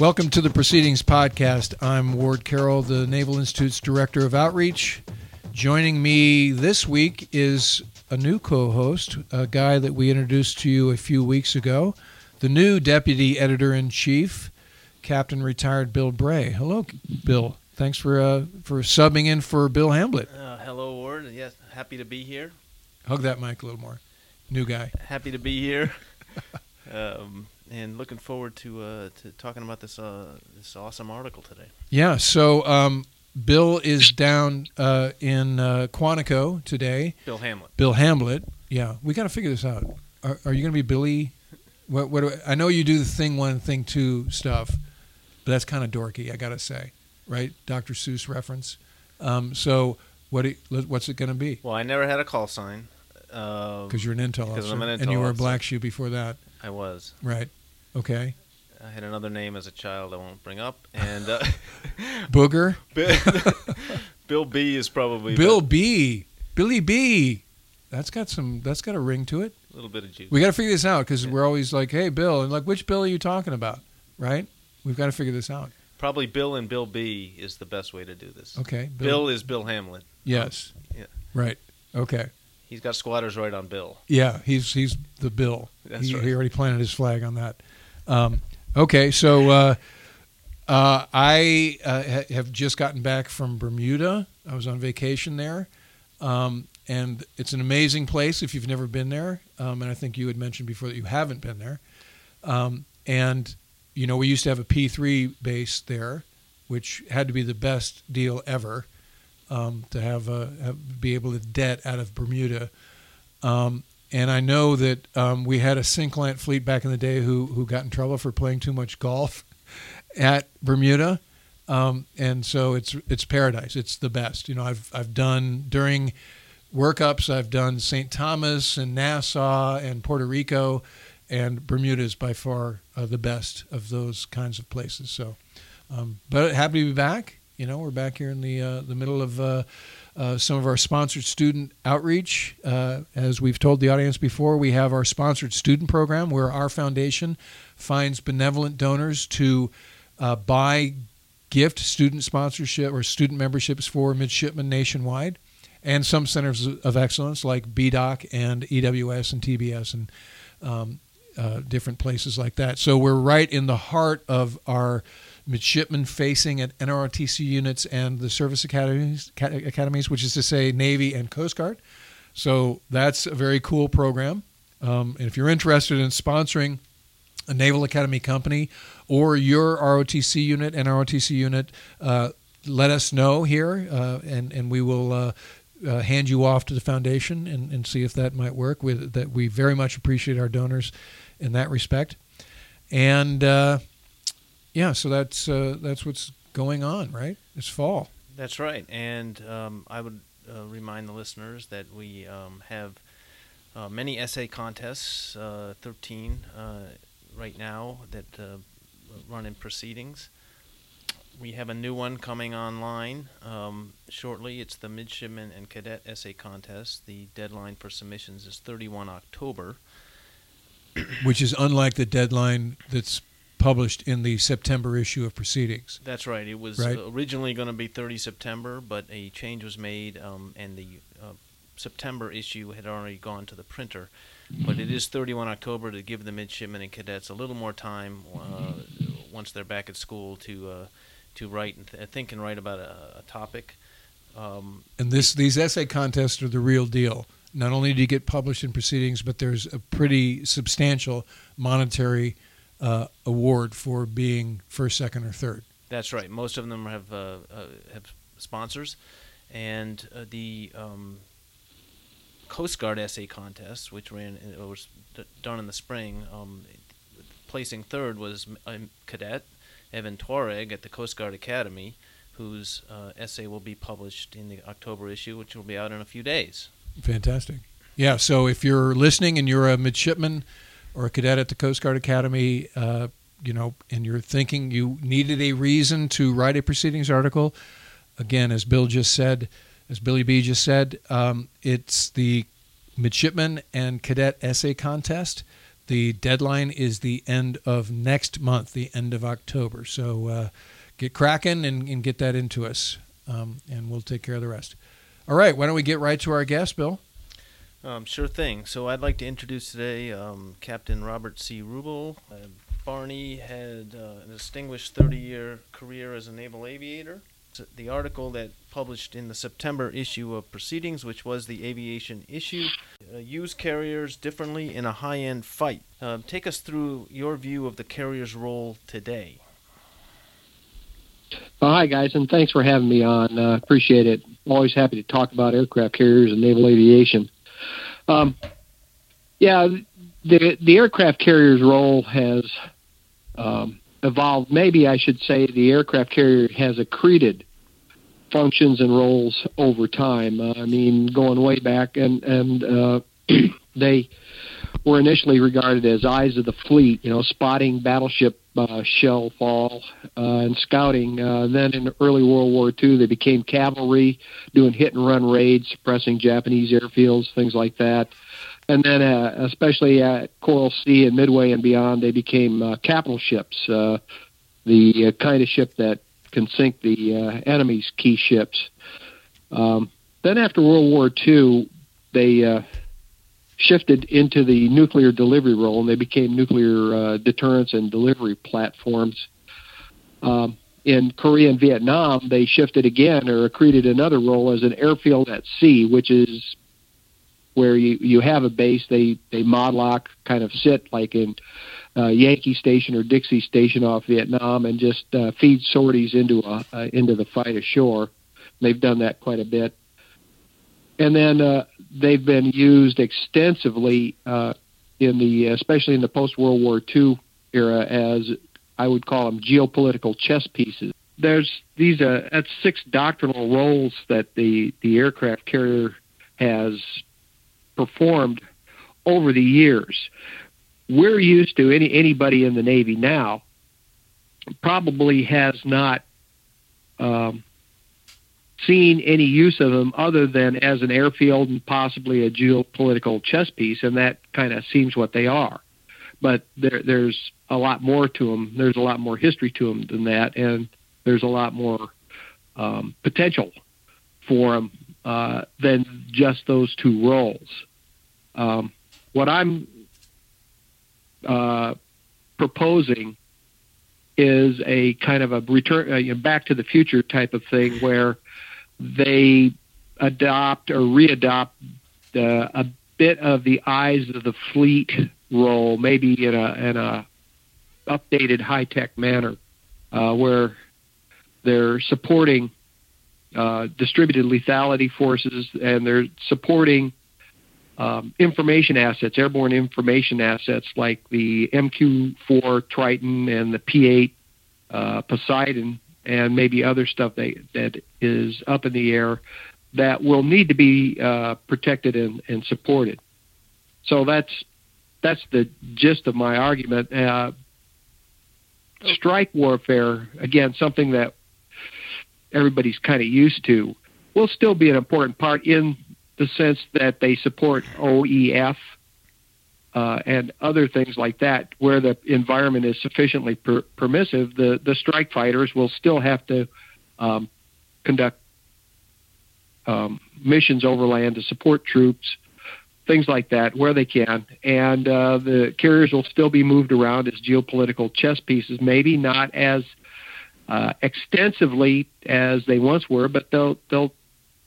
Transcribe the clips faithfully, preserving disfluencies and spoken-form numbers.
Welcome to the Proceedings Podcast. I'm Ward Carroll, the Naval Institute's Director of Outreach. Joining me this week is a new co-host, a guy that we introduced to you a few weeks ago, the new Deputy Editor-in-Chief, Captain Retired Bill Bray. Hello, Bill. Thanks for uh, for subbing in for Bill Hamlet. Uh, hello, Ward. Yes, happy to be here. Hug that mic a little more. New guy. Happy to be here. um And looking forward to uh, to talking about this uh, this awesome article today. Yeah, so um, Bill is down uh, in uh, Quantico today. Bill Hamlet. Bill Hamlet. Yeah, we got to figure this out. Are, are you going to be Billy? What? What? Do I, I know you do the thing one, thing two stuff, but that's kind of dorky, I got to say, right? Doctor Seuss reference. Um, so what? Do, what's it going to be? Well, I never had a call sign. Because uh, you're an intel officer, I'm an intel and you were a black shoe before that. I was. Right. Okay. I had another name as a child I won't bring up. And uh, Booger? Bill, Bill B is probably. Bill but. B. Billy B. That's got some. That's got a ring to it. A little bit of juice. We got to figure this out because yeah. We're always like, hey, Bill. And like, which Bill are you talking about? Right? We've got to figure this out. Probably Bill and Bill B is the best way to do this. Okay. Bill, Bill is Bill Hamlet. Yes. Yeah. Right. Okay. He's got squatters right on Bill. Yeah. He's he's the Bill. That's he, right. He already planted his flag on that. Um, okay, so uh, uh, I uh, ha- have just gotten back from Bermuda. I was on vacation there, um, and it's an amazing place if you've never been there. Um, and I think you had mentioned before that you haven't been there. Um, and, you know, we used to have a P three base there, which had to be the best deal ever um, to have, a, have be able to debt out of Bermuda. Um And I know that um, we had a CINCLANT fleet back in the day who who got in trouble for playing too much golf at Bermuda, um, and so it's it's paradise. It's the best. You know, I've I've done during workups. I've done Saint Thomas and Nassau and Puerto Rico, and Bermuda is by far uh, the best of those kinds of places. So, um, but happy to be back. You know, we're back here in the uh, the middle of. Uh, Uh, some of our sponsored student outreach. Uh, as we've told the audience before, we have our sponsored student program where our foundation finds benevolent donors to uh, buy gift student sponsorship or student memberships for midshipmen nationwide and some centers of excellence like B D O C and E W S and T B S and um, uh, different places like that. So we're right in the heart of our midshipmen facing at N R O T C units and the service academies, academies, which is to say Navy and Coast Guard. So that's a very cool program. Um, and if you're interested in sponsoring a Naval Academy company or your R O T C unit, N R O T C unit, uh, let us know here, uh, and, and we will uh, uh, hand you off to the foundation and, and see if that might work. With that, we very much appreciate our donors in that respect. And... Uh, Yeah, so that's uh, that's what's going on, right? It's fall. That's right, and um, I would uh, remind the listeners that we um, have uh, many essay contests, uh, thirteen uh, right now, that uh, run in Proceedings. We have a new one coming online um, shortly. It's the Midshipman and Cadet Essay Contest. The deadline for submissions is the thirty-first of October. Which is unlike the deadline that's published in the September issue of Proceedings. That's right. It was right? originally going to be the thirtieth of September, but a change was made, um, and the uh, September issue had already gone to the printer. But it is the thirty-first of October to give the midshipmen and cadets a little more time uh, once they're back at school to uh, to write and th- think and write about a, a topic. Um, and this these essay contests are the real deal. Not only do you get published in Proceedings, but there's a pretty substantial monetary Uh, award for being first, second, or third. That's right. Most of them have uh, uh, have sponsors, and uh, the um, Coast Guard essay contest, which ran uh, was d- done in the spring, um, placing third was a cadet Evan Touareg at the Coast Guard Academy, whose uh, essay will be published in the October issue, which will be out in a few days. Fantastic. Yeah. So if you're listening and you're a midshipman or a cadet at the Coast Guard Academy, uh, you know, and you're thinking you needed a reason to write a Proceedings article, again, as Bill just said, as Billy B just said, um, it's the Midshipman and Cadet Essay Contest. The deadline is the end of next month, the end of October. So uh, get cracking and, and get that into us, um, and we'll take care of the rest. All right, why don't we get right to our guest, Bill? Um, sure thing. So I'd like to introduce today um, Captain Robert C. Rubel. Uh, Barney had uh, a distinguished thirty-year career as a naval aviator. The article that published in the September issue of Proceedings, which was the aviation issue, uh, use carriers differently in a high-end fight. Uh, take us through your view of the carrier's role today. Well, hi, guys, and thanks for having me on. Uh, appreciate it. Always happy to talk about aircraft carriers and naval aviation. Um, yeah, the, the aircraft carrier's role has um, evolved. Maybe I should say the aircraft carrier has accreted functions and roles over time. Uh, I mean, going way back, and, and uh, they were initially regarded as eyes of the fleet, you know, spotting battleship uh, shell fall uh, and scouting. Uh, then in early World War Two, they became cavalry, doing hit-and-run raids, suppressing Japanese airfields, things like that. And then uh, especially at Coral Sea and Midway and beyond, they became uh, capital ships, uh, the uh, kind of ship that can sink the uh, enemy's key ships. Um, then after World War Two, they uh, shifted into the nuclear delivery role, and they became nuclear uh, deterrence and delivery platforms. Um, in Korea and Vietnam, they shifted again or accreted another role as an airfield at sea, which is where you, you have a base, they, they modlock, kind of sit like in uh, Yankee Station or Dixie Station off Vietnam and just uh, feed sorties into a, uh, into the fight ashore. And they've done that quite a bit. And then uh, they've been used extensively, uh, in the especially in the post-World War Two era, as I would call them geopolitical chess pieces. There's these uh, that's six doctrinal roles that the, the aircraft carrier has performed over the years. We're used to any anybody in the Navy now probably has not um, seen any use of them other than as an airfield and possibly a geopolitical chess piece, and that kind of seems what they are. But there, there's a lot more to them. There's a lot more history to them than that, and there's a lot more um, potential for them uh, than just those two roles. Um, what I'm uh, proposing is a kind of a return, uh, you know, back to the future type of thing where they adopt or readopt uh, a bit of the eyes of the fleet role, maybe in a in a updated high tech manner, uh, where they're supporting uh, distributed lethality forces, and they're supporting Um, information assets, airborne information assets like the M Q four Triton and the P eight uh, Poseidon, and maybe other stuff that, that is up in the air that will need to be uh, protected and, and supported. So that's that's the gist of my argument. Uh, strike warfare, again, something that everybody's kind of used to, will still be an important part in the sense that they support O E F uh, and other things like that, where the environment is sufficiently per- permissive, the, the strike fighters will still have to um, conduct um, missions overland to support troops, things like that, where they can. And uh, the carriers will still be moved around as geopolitical chess pieces, maybe not as uh, extensively as they once were, but they'll they'll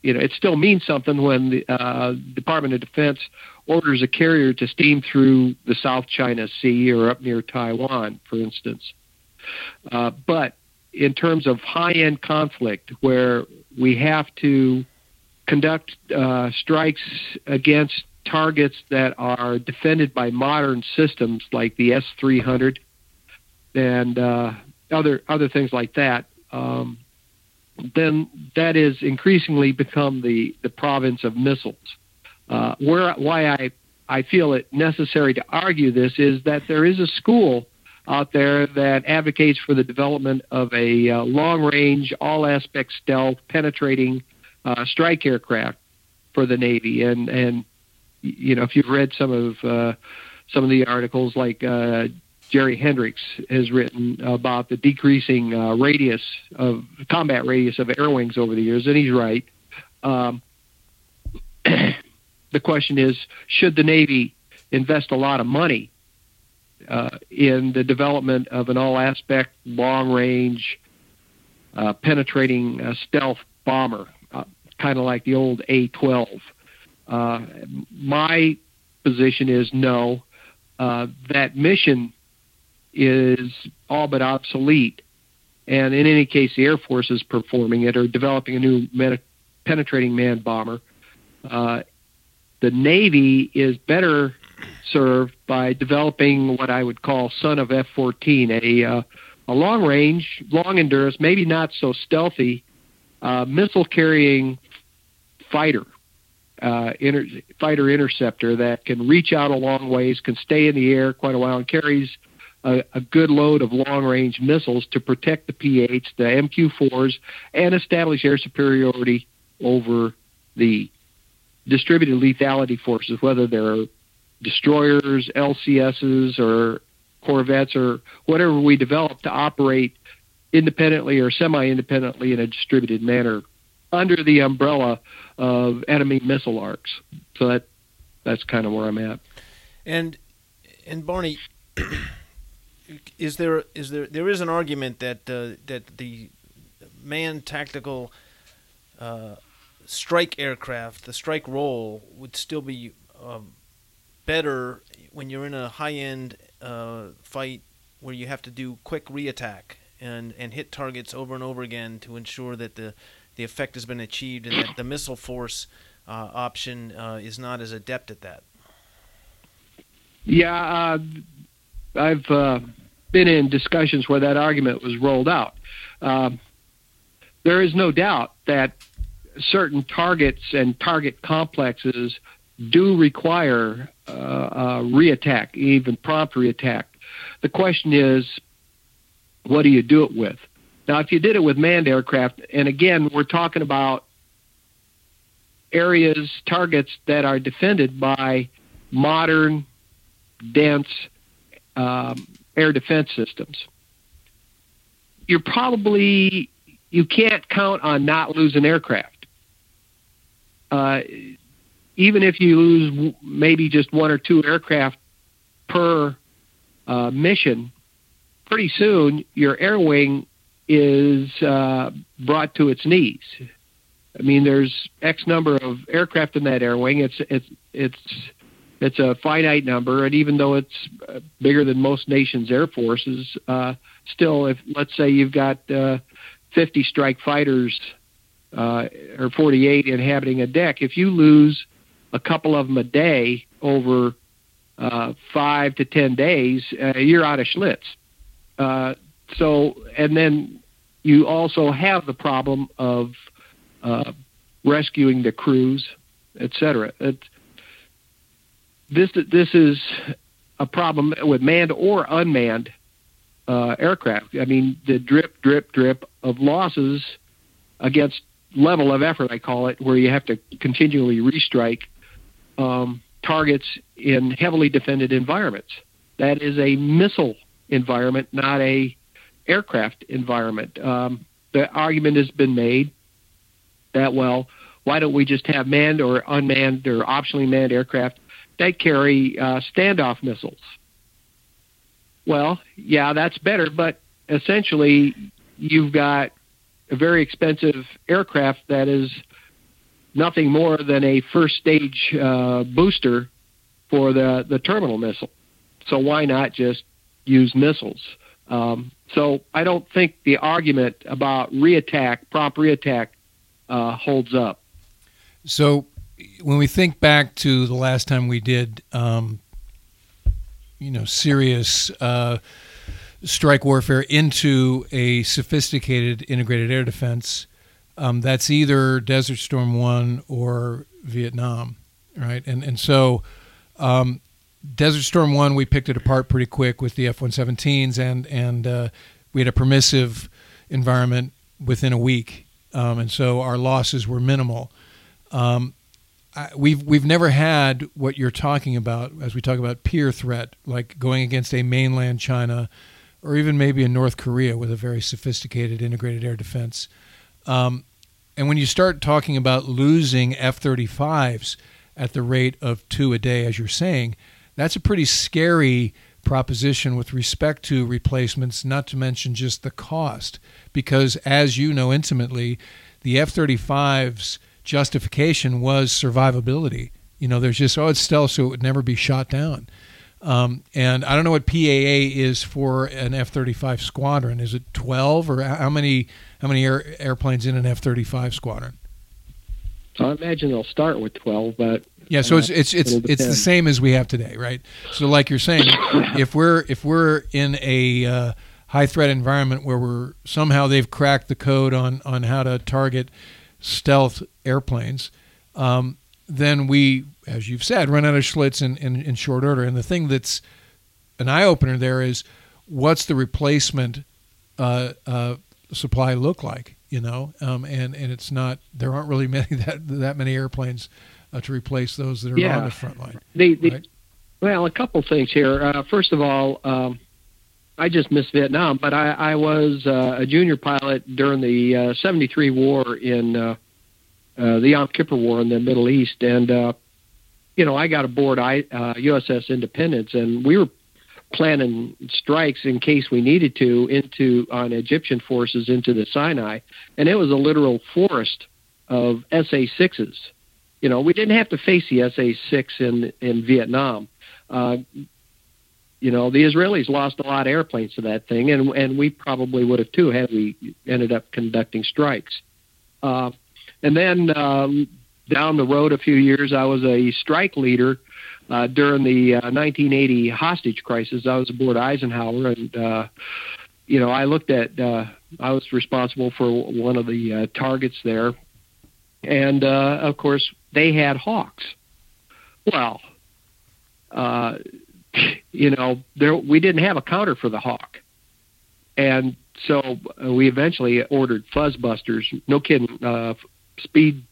You know, it still means something when the uh, Department of Defense orders a carrier to steam through the South China Sea or up near Taiwan, for instance. Uh, but in terms of high-end conflict, where we have to conduct uh, strikes against targets that are defended by modern systems like the S three hundred and uh, other other things like that, um, then that is increasingly become the, the province of missiles. Uh, where why I, I feel it necessary to argue this is that there is a school out there that advocates for the development of a uh, long-range, all-aspect stealth, penetrating uh, strike aircraft for the Navy. And, and you know, if you've read some of uh, some of the articles like uh, Jerry Hendricks has written about the decreasing uh, radius of combat radius of air wings over the years, and he's right. Um, the question is, should the Navy invest a lot of money uh, in the development of an all-aspect, long-range, uh, penetrating uh, stealth bomber, uh, kind of like the old A twelve? Uh, my position is no. Uh, that mission is all but obsolete, and in any case, the Air Force is performing it or developing a new meta- penetrating man bomber. Uh, the Navy is better served by developing what I would call son of F fourteen, a uh, a long range, long endurance, maybe not so stealthy uh, missile carrying fighter. Uh, inter- fighter interceptor that can reach out a long ways, can stay in the air quite a while, and carries a, a good load of long-range missiles to protect the P eights, the M Q fours, and establish air superiority over the distributed lethality forces, whether they're destroyers, L C Ss, or corvettes, or whatever we develop to operate independently or semi-independently in a distributed manner under the umbrella of enemy missile arcs. So that that's kind of where I'm at. And and Barney, is there is there there is an argument that uh, that the manned tactical uh, strike aircraft, the strike role, would still be uh, better when you're in a high-end uh, fight where you have to do quick reattack and and hit targets over and over again to ensure that the the effect has been achieved, and that the missile force uh, option uh, is not as adept at that. Yeah, uh, I've uh, been in discussions where that argument was rolled out. Um, there is no doubt that certain targets and target complexes do require uh, uh, reattack, even prompt reattack. The question is, what do you do it with? Now, if you did it with manned aircraft, and again, we're talking about areas, targets that are defended by modern, dense um, air defense systems, you're probably, you can't count on not losing aircraft. Uh, even if you lose maybe just one or two aircraft per uh, mission, pretty soon your air wing is uh, brought to its knees. I mean, there's X number of aircraft in that air wing. It's it's it's it's a finite number, and even though it's bigger than most nations' air forces, uh, still, if let's say you've got uh, fifty strike fighters uh, or forty-eight inhabiting a deck, if you lose a couple of them a day over uh, five to ten days, uh, you're out of Schlitz. Uh, so, and then you also have the problem of uh, rescuing the crews, et cetera. It's, this, this is a problem with manned or unmanned uh, aircraft. I mean, the drip, drip, drip of losses against level of effort, I call it, where you have to continually restrike um, targets in heavily defended environments. That is a missile environment, not a aircraft environment. Um, the argument has been made that, well, why don't we just have manned or unmanned or optionally manned aircraft that carry uh, standoff missiles? Well, yeah, that's better, but essentially you've got a very expensive aircraft that is nothing more than a first stage uh, booster for the, the terminal missile. So why not just use missiles? Um, so I don't think the argument about reattack, prompt reattack, uh, holds up. So when we think back to the last time we did, um, you know, serious uh, strike warfare into a sophisticated integrated air defense, um, that's either Desert Storm One or Vietnam, right? And and so. Um, Desert Storm One, we picked it apart pretty quick with the F one seventeens, and and uh, we had a permissive environment within a week, um, and so our losses were minimal. Um, I, we've we've never had what you're talking about as we talk about peer threat, like going against a mainland China or even maybe a North Korea with a very sophisticated integrated air defense. Um, and when you start talking about losing F thirty-fives at the rate of two a day, as you're saying, that's a pretty scary proposition with respect to replacements, not to mention just the cost. Because as you know intimately, the F thirty-five's justification was survivability. You know, there's just, oh, it's stealth, so it would never be shot down. Um, and I don't know what P A A is for an F thirty-five squadron. Is it twelve, or how many how many air, airplanes in an F thirty-five squadron? I imagine they'll start with twelve, but yeah. So uh, it's it's it's it's the same as we have today, right? So like you're saying, if we're if we're in a uh, high threat environment where we're somehow they've cracked the code on on how to target stealth airplanes, um, then we, as you've said, run out of Schlitz in, in, in short order. And the thing that's an eye-opener there is, what's the replacement uh, uh, supply look like, you know? Um, and, and it's not, there aren't really many that that many airplanes uh, to replace those that are yeah. on the front line. They, they, right? Well, a couple things here. Uh, first of all, um, I just missed Vietnam, but I, I was uh, a junior pilot during the uh, seventy-three war in uh, uh, the Yom Kippur War in the Middle East, and uh, you know I got aboard I, uh, U S S Independence, and we were planning strikes in case we needed to into on Egyptian forces into the Sinai, and it was a literal forest of S A sixes. You know, we didn't have to face the S A six in in Vietnam. Uh, You know, the Israelis lost a lot of airplanes to that thing, and and we probably would have too had we ended up conducting strikes. Uh, and then uh, down the road a few years, I was a strike leader uh, during the uh, nineteen eighty hostage crisis. I was aboard Eisenhower, and uh, you know, I looked at uh, I was responsible for one of the uh, targets there, and uh, of course they had Hawks. Well. Uh, You know, there we didn't have a counter for the Hawk, and so we eventually ordered fuzzbusters. No kidding, uh, speed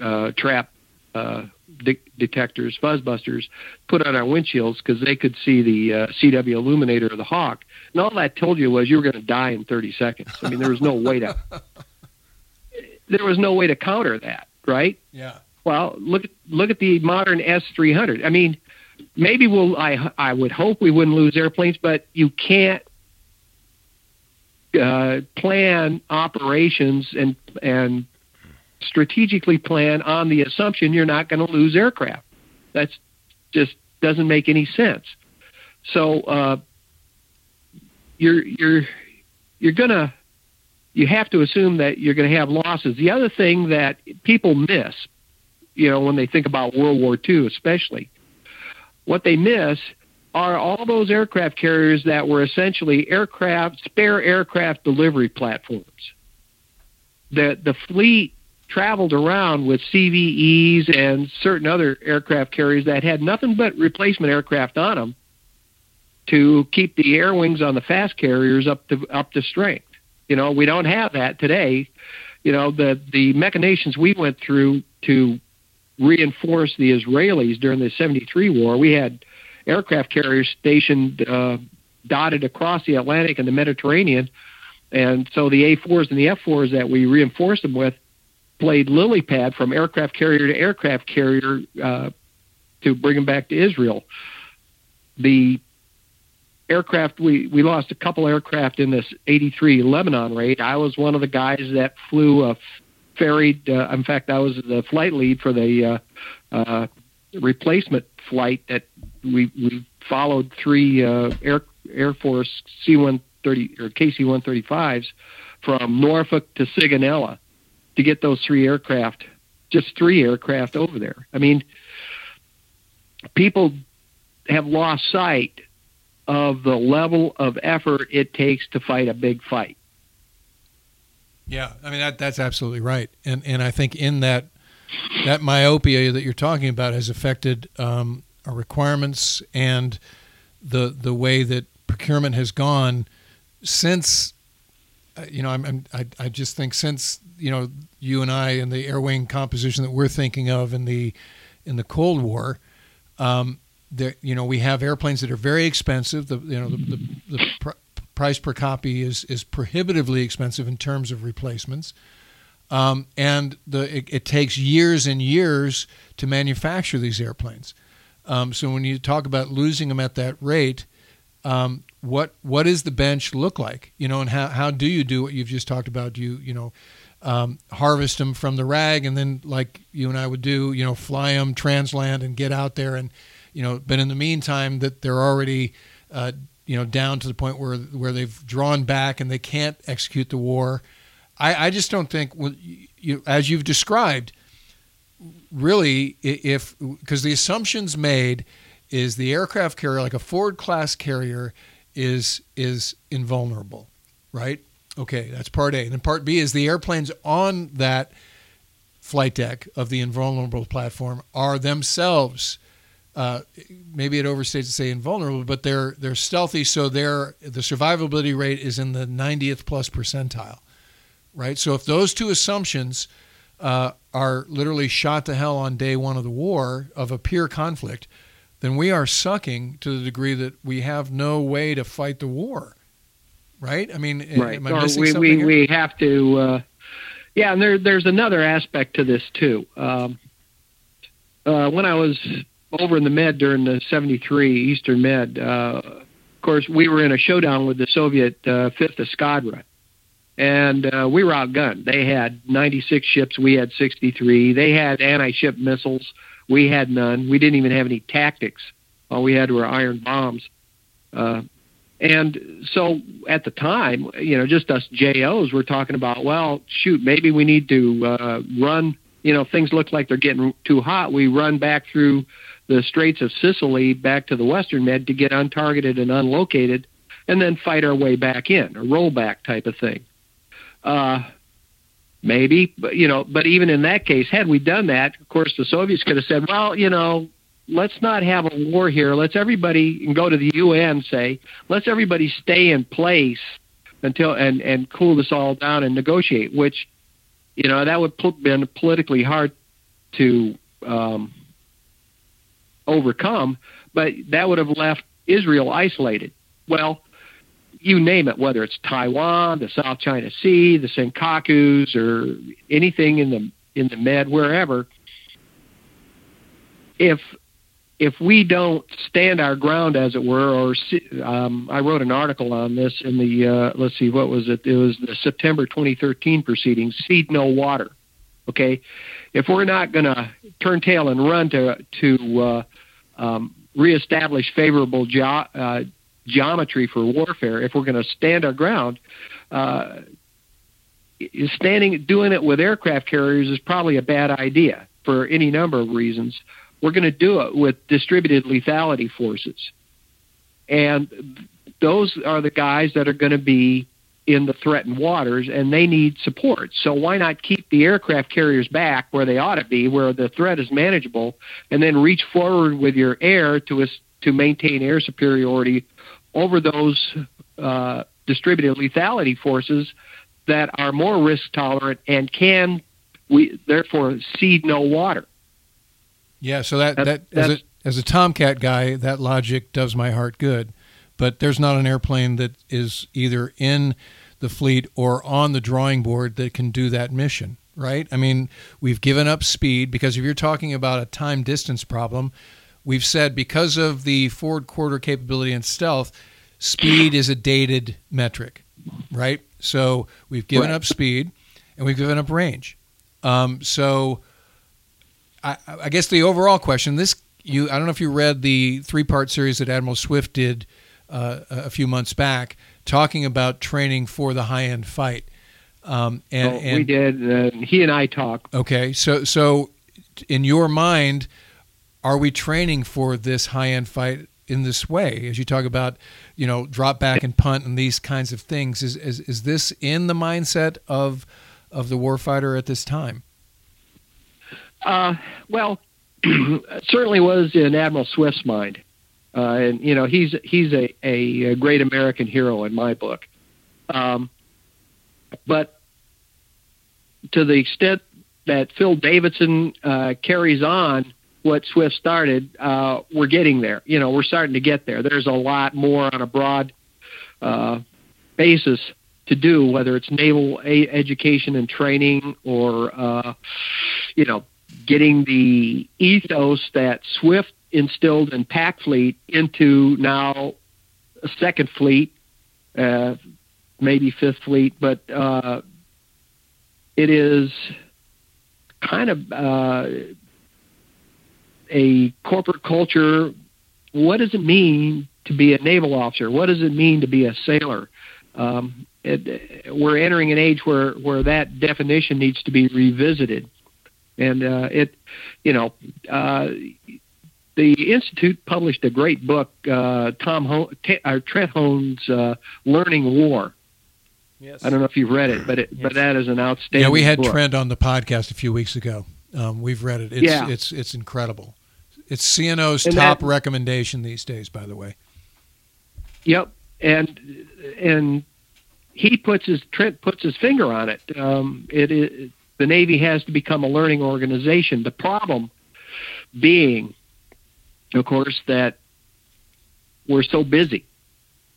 uh, trap uh, de- detectors, fuzzbusters, put on our windshields because they could see the uh, C W illuminator of the Hawk. And all that told you was you were going to die in thirty seconds. I mean, there was no way to there was no way to counter that, right? Yeah. Well, look look at the modern S three hundred. I mean. Maybe we'll. I I would hope we wouldn't lose airplanes, but you can't uh, plan operations and and strategically plan on the assumption you're not going to lose aircraft. That's just doesn't make any sense. So uh, you're you're you're gonna you have to assume that you're going to have losses. The other thing that people miss, you know, when they think about World War Two, especially. What they miss are all those aircraft carriers that were essentially aircraft, spare aircraft delivery platforms. The, the fleet traveled around with C V Es and certain other aircraft carriers that had nothing but replacement aircraft on them to keep the air wings on the fast carriers up to up to strength. You know, we don't have that today. You know, the, the machinations we went through to reinforce the Israelis during the seventy-three war. We had aircraft carriers stationed uh, dotted across the Atlantic and the Mediterranean, and so the A fours and the F fours that we reinforced them with played lily pad from aircraft carrier to aircraft carrier uh, to bring them back to Israel. The aircraft, we, we lost a couple aircraft in this eighty-three Lebanon raid. I was one of the guys that flew a ferried. Uh, in fact, I was the flight lead for the uh, uh, replacement flight that we, we followed three uh, Air Air Force C one thirty or K C one thirty-fives from Norfolk to Sigonella to get those three aircraft, just three aircraft over there. I mean, people have lost sight of the level of effort it takes to fight a big fight. Yeah, I mean that that's absolutely right, and and I think in that that myopia that you're talking about has affected um, our requirements and the the way that procurement has gone since you know, I'm, I'm, I I just think since, you know, you and I and the air wing composition that we're thinking of in the in the Cold War, um, there, you know, we have airplanes that are very expensive. The you know the the, the pr- price per copy is is prohibitively expensive in terms of replacements. Um, and the it, it takes years and years to manufacture these airplanes. Um, so when you talk about losing them at that rate, um, what what is the bench look like? You know, and how, how do you do what you've just talked about? Do you you know um, harvest them from the rag and then, like you and I would do, you know, fly them, transland, and get out there and you know. But in the meantime, that they're already uh, you know down to the point where where they've drawn back and they can't execute the war. I, I just don't think, well, you, as you've described, really, if because the assumptions made is the aircraft carrier, like a Ford class carrier, is is invulnerable, right? Okay, that's part A. And then part B is the airplanes on that flight deck of the invulnerable platform are themselves, uh, maybe it overstates to say invulnerable, but they're they're stealthy, so they're the survivability rate is in the ninetieth plus percentile. Right, so if those two assumptions uh, are literally shot to hell on day one of the war, of a pure conflict, then we are sucking to the degree that we have no way to fight the war. Right? I mean, right. am I or missing we, something? We, here? we have to, uh, yeah, and there, there's another aspect to this, too. Um, uh, when I was over in the Med during the seventy-three Eastern Med, uh, of course, we were in a showdown with the Soviet uh, fifth Escadra. And uh, we were outgunned. They had ninety-six ships. We had sixty-three. They had anti-ship missiles. We had none. We didn't even have any tactics. All we had were iron bombs. Uh, and so at the time, you know, just us J Os were talking about, well, shoot, maybe we need to uh, run. You know, things look like they're getting too hot. We run back through the Straits of Sicily back to the Western Med to get untargeted and unlocated and then fight our way back in, a rollback type of thing. Uh, maybe, but, you know, but even in that case, had we done that, of course, the Soviets could have said, well, you know, let's not have a war here. Let's everybody and go to the U N, say, let's everybody stay in place until and, and cool this all down and negotiate, which, you know, that would have been politically hard to um, overcome, but that would have left Israel isolated. Well, you name it, whether it's Taiwan, the South China Sea, the Senkakus, or anything in the in the Med, wherever. If if we don't stand our ground, as it were, or um, I wrote an article on this in the uh, let's see, what was it? It was the September twenty thirteen Proceedings. Seed no water. Okay, if we're not going to turn tail and run to to uh, um, reestablish favorable job. Uh, geometry for warfare, if we're going to stand our ground, uh, standing doing it with aircraft carriers is probably a bad idea for any number of reasons. We're going to do it with distributed lethality forces. And those are the guys that are going to be in the threatened waters, and they need support. So why not keep the aircraft carriers back where they ought to be, where the threat is manageable, and then reach forward with your air to to maintain air superiority over those uh, distributed lethality forces that are more risk tolerant and can, we therefore seed no water. Yeah, so that, that as, a, as a Tomcat guy, that logic does my heart good. But there's not an airplane that is either in the fleet or on the drawing board that can do that mission, right? I mean, we've given up speed because if you're talking about a time-distance problem, we've said because of the forward quarter capability and stealth, speed is a dated metric, right? So we've given right. up speed and we've given up range. Um, so I, I guess the overall question, this you I don't know if you read the three-part series that Admiral Swift did uh, a few months back talking about training for the high-end fight. Um, and, well, and we did. Uh, he and I talked. Okay. So, so in your mind, are we training for this high-end fight in this way? As you talk about, you know, drop back and punt and these kinds of things, is is, is this in the mindset of of the warfighter at this time? Uh, well, it certainly was in Admiral Swift's mind, uh, and you know, he's he's a, a great American hero in my book. Um, But to the extent that Phil Davidson uh, carries on what Swift started, uh, we're getting there. You know, we're starting to get there. There's a lot more on a broad uh, basis to do, whether it's naval a- education and training or, uh, you know, getting the ethos that Swift instilled in Pac Fleet into now a Second Fleet, uh, maybe Fifth Fleet, but uh, it is kind of uh, a corporate culture. What does it mean to be a naval officer? What does it mean to be a sailor? Um, it, we're entering an age where, where that definition needs to be revisited. And uh, it, you know, uh, the Institute published a great book, uh, Tom Ho- T- uh, Trent Hone's uh, Learning War. Yes. I don't know if you've read it, but it, yes. but that is an outstanding. Yeah, we had book. Trent on the podcast a few weeks ago. Um, we've read it. It's, yeah. it's it's incredible. It's C N O's and top that, recommendation these days, by the way. Yep, and and he puts his Trent puts his finger on it. Um, it is. The Navy has to become a learning organization. The problem being, of course, that we're so busy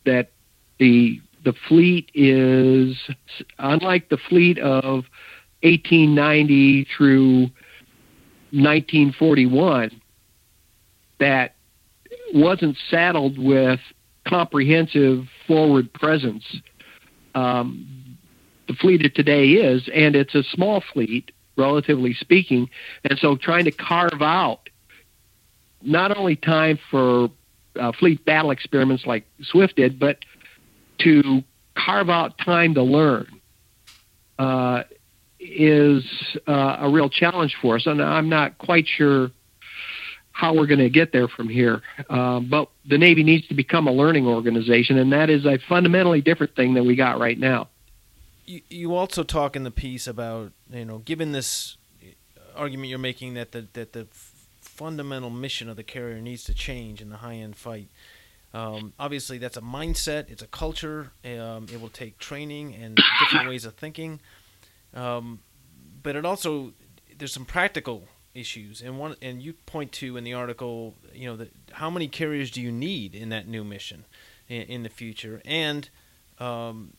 that the the fleet is, unlike the fleet of eighteen ninety through nineteen forty-one, that wasn't saddled with comprehensive forward presence. Um The fleet of today is, and it's a small fleet, relatively speaking, and so trying to carve out not only time for uh, fleet battle experiments like Swift did, but to carve out time to learn uh, is uh, a real challenge for us, and I'm not quite sure how we're going to get there from here. Uh, but the Navy needs to become a learning organization, and that is a fundamentally different thing than we got right now. You also talk in the piece about, you know, given this argument you're making that the that the fundamental mission of the carrier needs to change in the high-end fight. Um, obviously, that's a mindset. It's a culture. Um, it will take training and different ways of thinking. Um, but it also there's some practical issues, and one and you point to in the article, you know, the, how many carriers do you need in that new mission in, in the future, and um,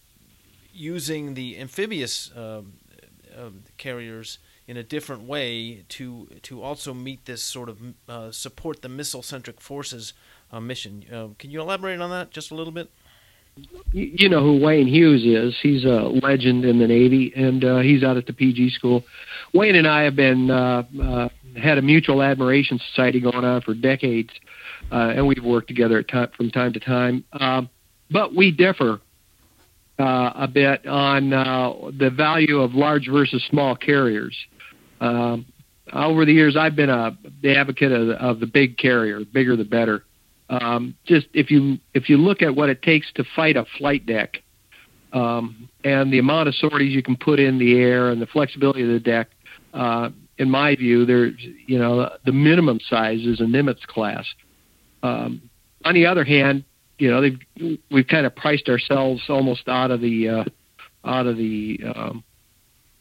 using the amphibious um, uh, carriers in a different way to to also meet this sort of uh, support the missile-centric forces uh, mission. Uh, can you elaborate on that just a little bit? You know who Wayne Hughes is. He's a legend in the Navy, and uh, he's out at the P G school. Wayne and I have been uh, uh, had a mutual admiration society going on for decades, uh, and we've worked together at time, from time to time. Um, but we differ Uh, a bit on uh, the value of large versus small carriers. Um, over the years, I've been a the advocate of the, of the big carrier, bigger the better. Um, just if you if you look at what it takes to fight a flight deck, um, and the amount of sorties you can put in the air and the flexibility of the deck, uh, in my view, there's you know the minimum size is a Nimitz class. Um, on the other hand, you know, they've, we've kind of priced ourselves almost out of the uh, out of the um,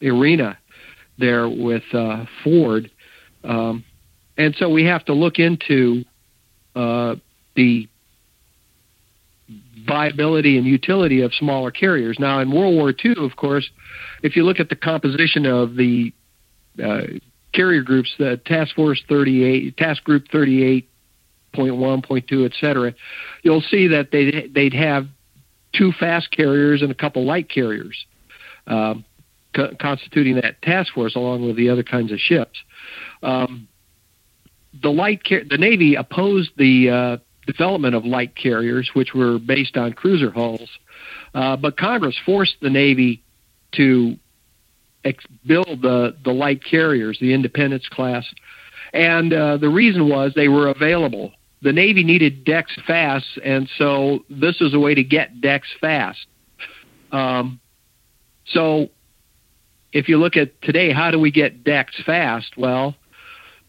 arena there with uh, Ford, um, and so we have to look into uh, the viability and utility of smaller carriers. Now, in World War Two, of course, if you look at the composition of the uh, carrier groups, the Task Force thirty-eight, Task Group thirty-eight. Point one, point two, et cetera, you'll see that they they'd have two fast carriers and a couple light carriers, um, co- constituting that task force along with the other kinds of ships. Um, the light car- the Navy opposed the uh, development of light carriers, which were based on cruiser hulls, uh, but Congress forced the Navy to ex- build the the light carriers, the Independence class, and uh, the reason was they were available. The Navy needed decks fast, and so this is a way to get decks fast. Um, so if you look at today, how do we get decks fast? Well,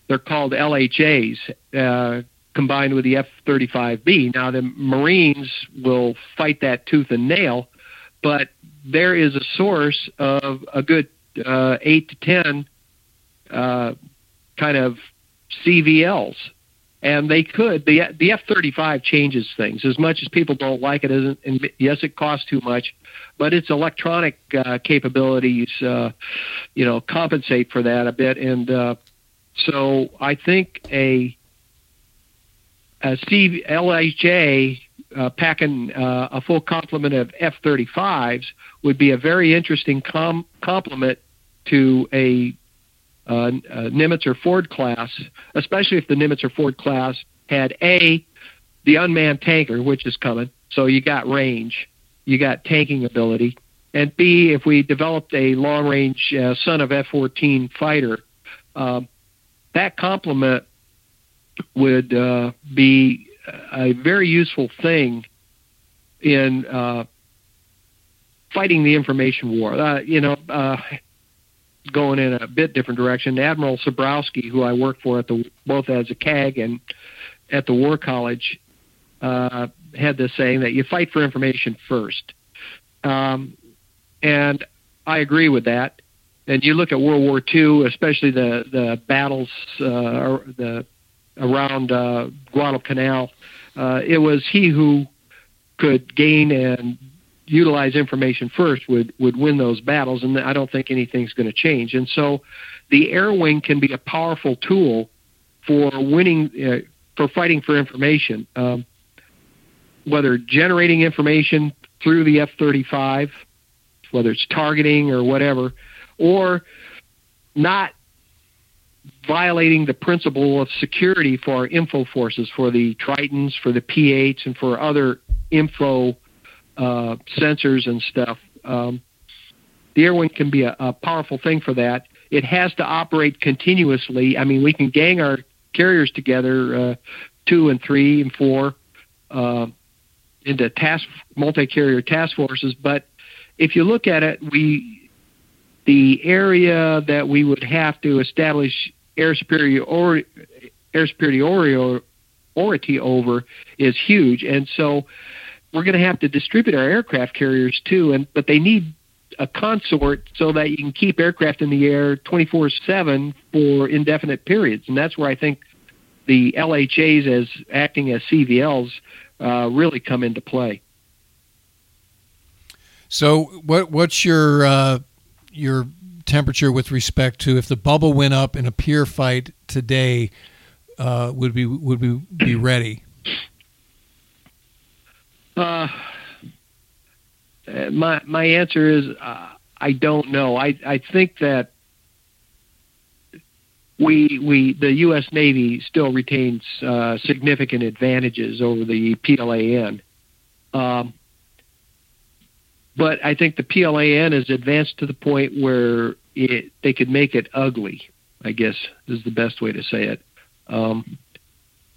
they're called L H As, uh, combined with the F thirty-five B. Now, the Marines will fight that tooth and nail, but there is a source of a good uh, eight to ten uh, kind of C V Ls. And they could. The, the F thirty-five changes things. As much as people don't like it, isn't, and yes, it costs too much, but its electronic uh, capabilities, uh, you know, compensate for that a bit. And uh, so I think a, a C L H J uh, packing uh, a full complement of F thirty-fives would be a very interesting com- complement to a Uh, uh, Nimitz or Ford class, especially if the Nimitz or Ford class had A, the unmanned tanker, which is coming, so you got range, you got tanking ability, and B, if we developed a long-range uh, son of F fourteen fighter, uh, that complement would uh, be a very useful thing in uh, fighting the information war. Uh, you know, uh, going in a bit different direction, Admiral Sobrowski, who I worked for at the both as a C A G and at the War College, uh, had this saying that you fight for information first. Um, and I agree with that. And you look at World War Two, especially the, the battles uh, the, around uh, Guadalcanal, uh, it was he who could gain and utilize information first would, would win those battles, and I don't think anything's going to change. And so the air wing can be a powerful tool for winning, uh, for fighting for information, um, whether generating information through the F thirty-five, whether it's targeting or whatever, or not violating the principle of security for our info forces, for the Tritons, for the P eights, and for other info Uh, sensors and stuff. Um, the air wing can be a, a powerful thing for that. It has to operate continuously. I mean, we can gang our carriers together, uh, two and three and four, uh, into task multi-carrier task forces. But if you look at it, we the area that we would have to establish air superiority, air superiority over is huge, and so we're going to have to distribute our aircraft carriers too, and but they need a consort so that you can keep aircraft in the air twenty-four seven for indefinite periods. And that's where I think the L H As as acting as C V Ls uh, really come into play. So what what's your uh, your temperature with respect to if the bubble went up in a pier fight today, uh, would we would we be ready? Uh, my my answer is uh, I don't know. I, I think that we we the U S Navy still retains uh, significant advantages over the P LAN, um, but I think the P LAN is advanced to the point where it they could make it ugly, I guess is the best way to say it. Um,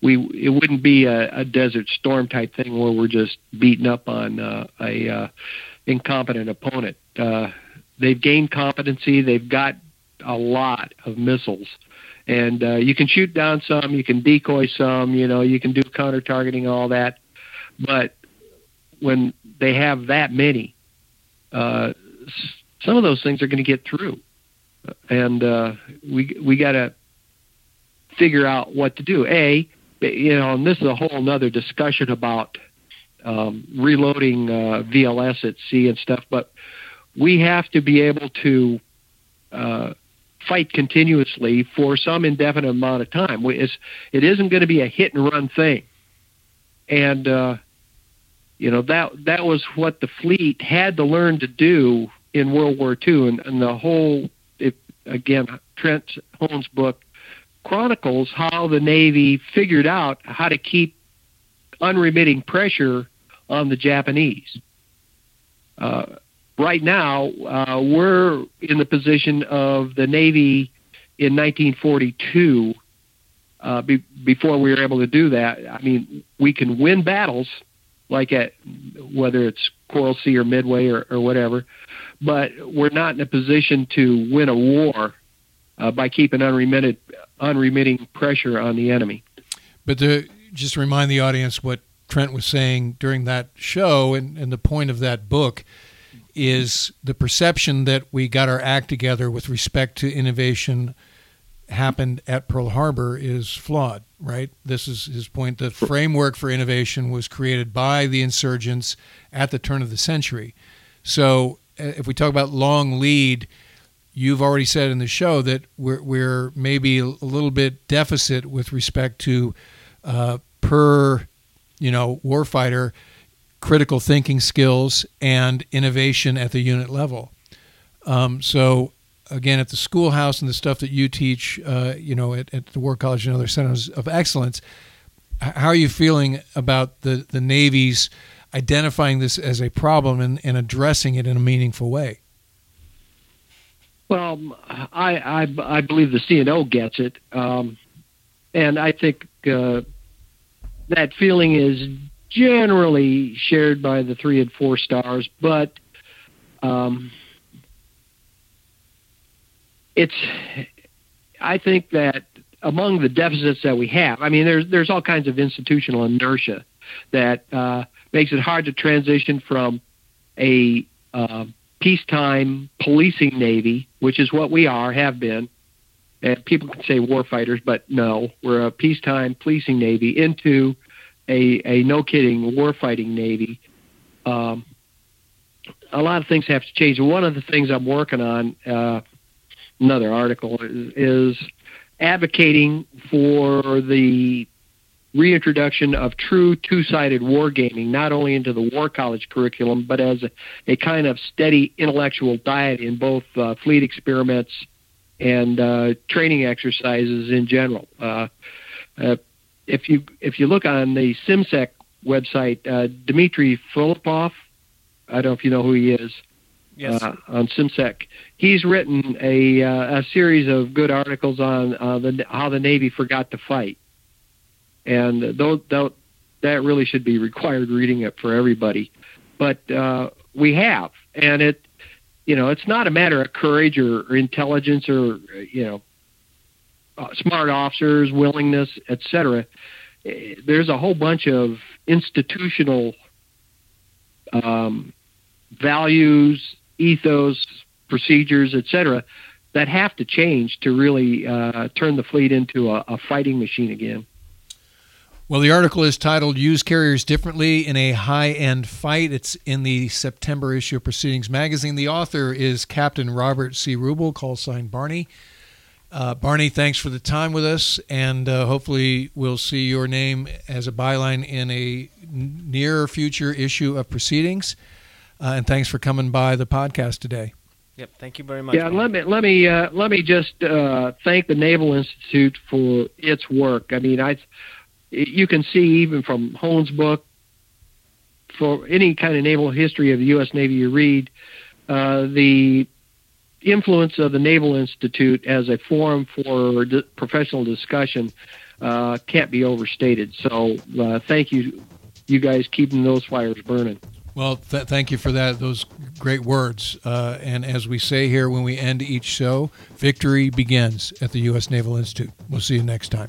We it wouldn't be a, a Desert Storm type thing where we're just beating up on uh, a uh, incompetent opponent. Uh, they've gained competency. They've got a lot of missiles, and uh, you can shoot down some, you can decoy some, you know, you can do counter targeting, all that. But when they have that many, uh, some of those things are going to get through, and uh, we we got to figure out what to do. A You know, and this is a whole nother discussion about um, reloading uh, V L S at sea and stuff, but we have to be able to uh, fight continuously for some indefinite amount of time. We, it's, it isn't going to be a hit and run thing. And, uh, you know, that that was what the fleet had to learn to do in World War Two. And, and the whole, it, again, Trent Hone's book chronicles how the Navy figured out how to keep unremitting pressure on the Japanese. Uh, right now, uh, we're in the position of the Navy in nineteen forty-two, uh, be- before we were able to do that. I mean, we can win battles, like at whether it's Coral Sea or Midway or, or whatever, but we're not in a position to win a war Uh, by keeping unremitted, unremitting pressure on the enemy. But to just remind the audience what Trent was saying during that show and, and the point of that book is the perception that we got our act together with respect to innovation happened at Pearl Harbor is flawed, right? This is his point. The framework for innovation was created by the insurgents at the turn of the century. So if we talk about long lead, you've already said in the show that we're, we're maybe a little bit deficit with respect to uh, per, you know, warfighter critical thinking skills and innovation at the unit level. Um, so again, at the schoolhouse and the stuff that you teach, uh, you know, at, at the War College and other centers of excellence, how are you feeling about the, the Navy's identifying this as a problem and, and addressing it in a meaningful way? Well, I I, I believe the C N O gets it, um, and I think uh, that feeling is generally shared by the three and four stars, but um, it's, I think that among the deficits that we have, I mean, there's there's all kinds of institutional inertia that uh, makes it hard to transition from a uh, peacetime policing Navy, which is what we are, have been, and people can say war fighters, but no, we're a peacetime policing Navy, into a, a no kidding warfighting Navy. Um, a lot of things have to change. One of the things I'm working on, uh, another article, is, is advocating for the reintroduction of true two-sided wargaming, not only into the War College curriculum, but as a, a kind of steady intellectual diet in both uh, fleet experiments and uh, training exercises in general. Uh, uh, if you if you look on the SimSec website, uh, Dmitry Filipov, I don't know if you know who he is, yes. uh, on SimSec, he's written a, uh, a series of good articles on uh, the, how the Navy forgot to fight. And though, though, that really should be required reading it for everybody. But uh, we have, and it, you know, it's not a matter of courage or, or intelligence or, you know, uh, smart officers, willingness, et cetera. There's a whole bunch of institutional um, values, ethos, procedures, et cetera, that have to change to really uh, turn the fleet into a, a fighting machine again. Well, the article is titled Use Carriers Differently in a High-End Fight. It's in the September issue of Proceedings magazine. The author is Captain Robert C. Rubel, call sign Barney. Uh, Barney, thanks for the time with us, and uh, hopefully we'll see your name as a byline in a near future issue of Proceedings. Uh, and thanks for coming by the podcast today. Yep, thank you very much. Yeah, let me let me uh, let me just uh, thank the Naval Institute for its work. I mean, I. You can see even from Hone's book, for any kind of naval history of the U S Navy you read, uh, the influence of the Naval Institute as a forum for di- professional discussion uh, can't be overstated. So uh, thank you, you guys, keeping those fires burning. Well, th- thank you for that, those great words. Uh, and as we say here when we end each show, victory begins at the U S Naval Institute. We'll see you next time.